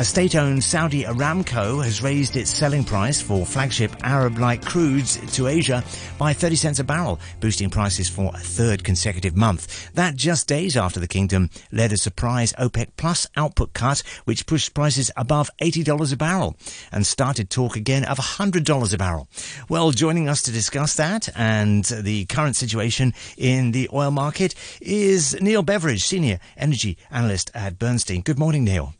State-owned Saudi Aramco has raised its selling price for flagship Arab Light crudes to Asia by 30 cents a barrel, boosting prices for a third consecutive month. That just days after the kingdom led a surprise OPEC Plus output cut, which pushed prices above $80 a barrel and started talk again of $100 a barrel. Well, joining us to discuss that and the current situation in the oil market is Neil Beveridge, Senior Energy Analyst at Bernstein. Good morning, Neil.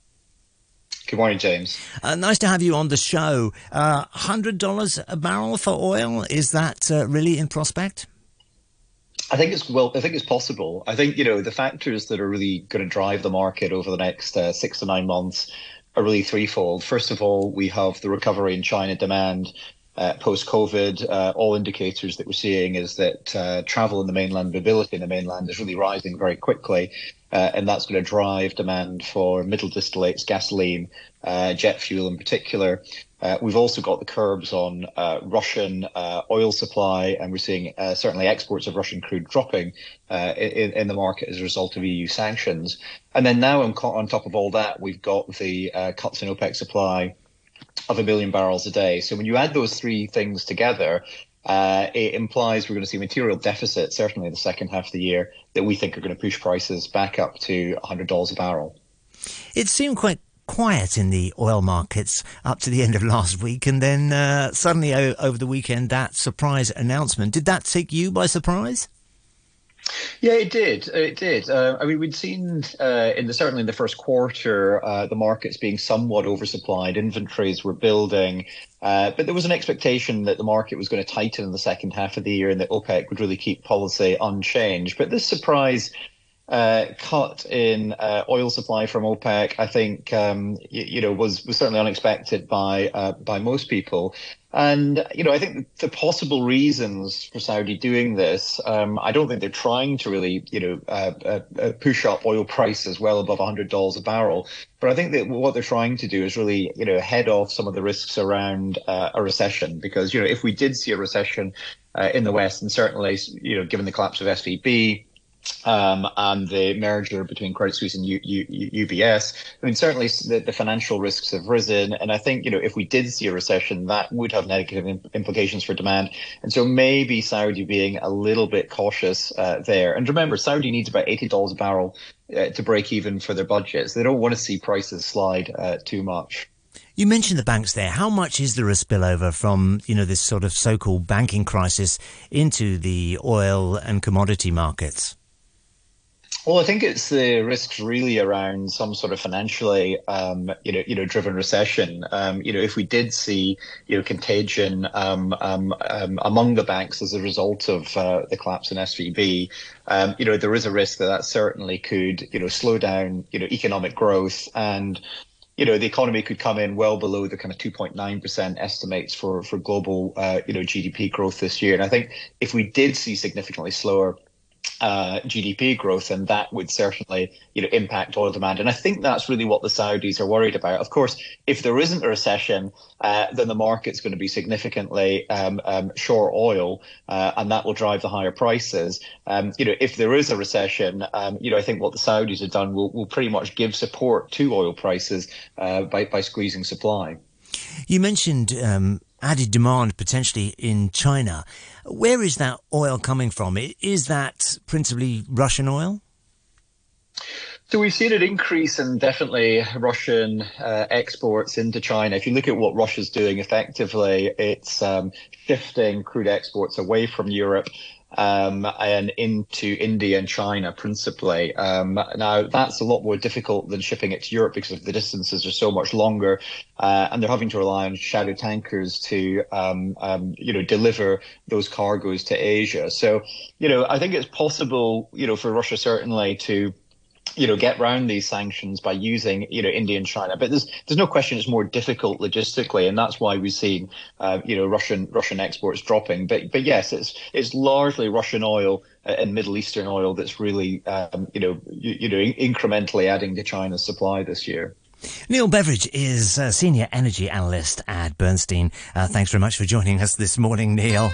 Good morning, James. Nice to have you on the show. $100 a barrel for oil, is that really in prospect? I think it's possible. I think, you know, the factors that are really going to drive the market over the next 6 to 9 months are really threefold. First of all, we have the recovery in China demand post-COVID. All indicators that we're seeing is that travel in the mainland, mobility in the mainland is really rising very quickly. And that's going to drive demand for middle distillates, gasoline, jet fuel in particular. We've also got the curbs on Russian oil supply, and we're seeing certainly exports of Russian crude dropping in the market as a result of EU sanctions. And then now on top of all that, we've got the cuts in OPEC supply of 1 million barrels a day. So when you add those three things together, it implies we're going to see material deficits, certainly in the second half of the year, that we think are going to push prices back up to $100 a barrel. It seemed quite quiet in the oil markets up to the end of last week, and then suddenly over the weekend, that surprise announcement. Did that take you by surprise? Yeah, it did. It did. I mean, we'd seen certainly in the first quarter, the markets being somewhat oversupplied, inventories were building, but there was an expectation that the market was going to tighten in the second half of the year and that OPEC would really keep policy unchanged. But this surprise cut in oil supply from OPEC, I think, was certainly unexpected by most people. And, you know, I think the possible reasons for Saudi doing this, I don't think they're trying to really, push up oil prices well above $100 a barrel. But I think that what they're trying to do is really, you know, head off some of the risks around a recession, because, you know, if we did see a recession in the West, and certainly, you know, given the collapse of SVB, and the merger between Credit Suisse and UBS, I mean, certainly the financial risks have risen. And I think, you know, if we did see a recession, that would have negative implications for demand. And so maybe Saudi being a little bit cautious there. And remember, Saudi needs about $80 a barrel to break even for their budgets. They don't want to see prices slide too much. You mentioned the banks there. How much is there a spillover from, you know, this sort of so-called banking crisis into the oil and commodity markets? Well, I think it's the risks really around some sort of financially, driven recession. If we did see, contagion among the banks as a result of the collapse in SVB, there is a risk that certainly could, slow down, economic growth, and the economy could come in well below the kind of 2.9% estimates for global, GDP growth this year. And I think if we did see significantly slower GDP growth, and that would certainly, impact oil demand. And I think that's really what the Saudis are worried about. Of course, if there isn't a recession, then the market's going to be significantly short oil, and that will drive the higher prices. If there is a recession, I think what the Saudis have done will pretty much give support to oil prices by squeezing supply. You mentioned added demand potentially in China. Where is that oil coming from? Is that principally Russian oil? So we've seen an increase in definitely Russian exports into China. If you look at what Russia's doing effectively, it's shifting crude exports away from Europe and into India and China principally. Now, that's a lot more difficult than shipping it to Europe because the distances are so much longer, and they're having to rely on shadow tankers to, deliver those cargoes to Asia. So, I think it's possible, for Russia certainly to get round these sanctions by using, India and China. But there's no question it's more difficult logistically, and that's why we've seen, Russian exports dropping. But yes, it's largely Russian oil and Middle Eastern oil that's really, incrementally adding to China's supply this year. Neil Beveridge is a Senior Energy Analyst at Bernstein. Thanks very much for joining us this morning, Neil.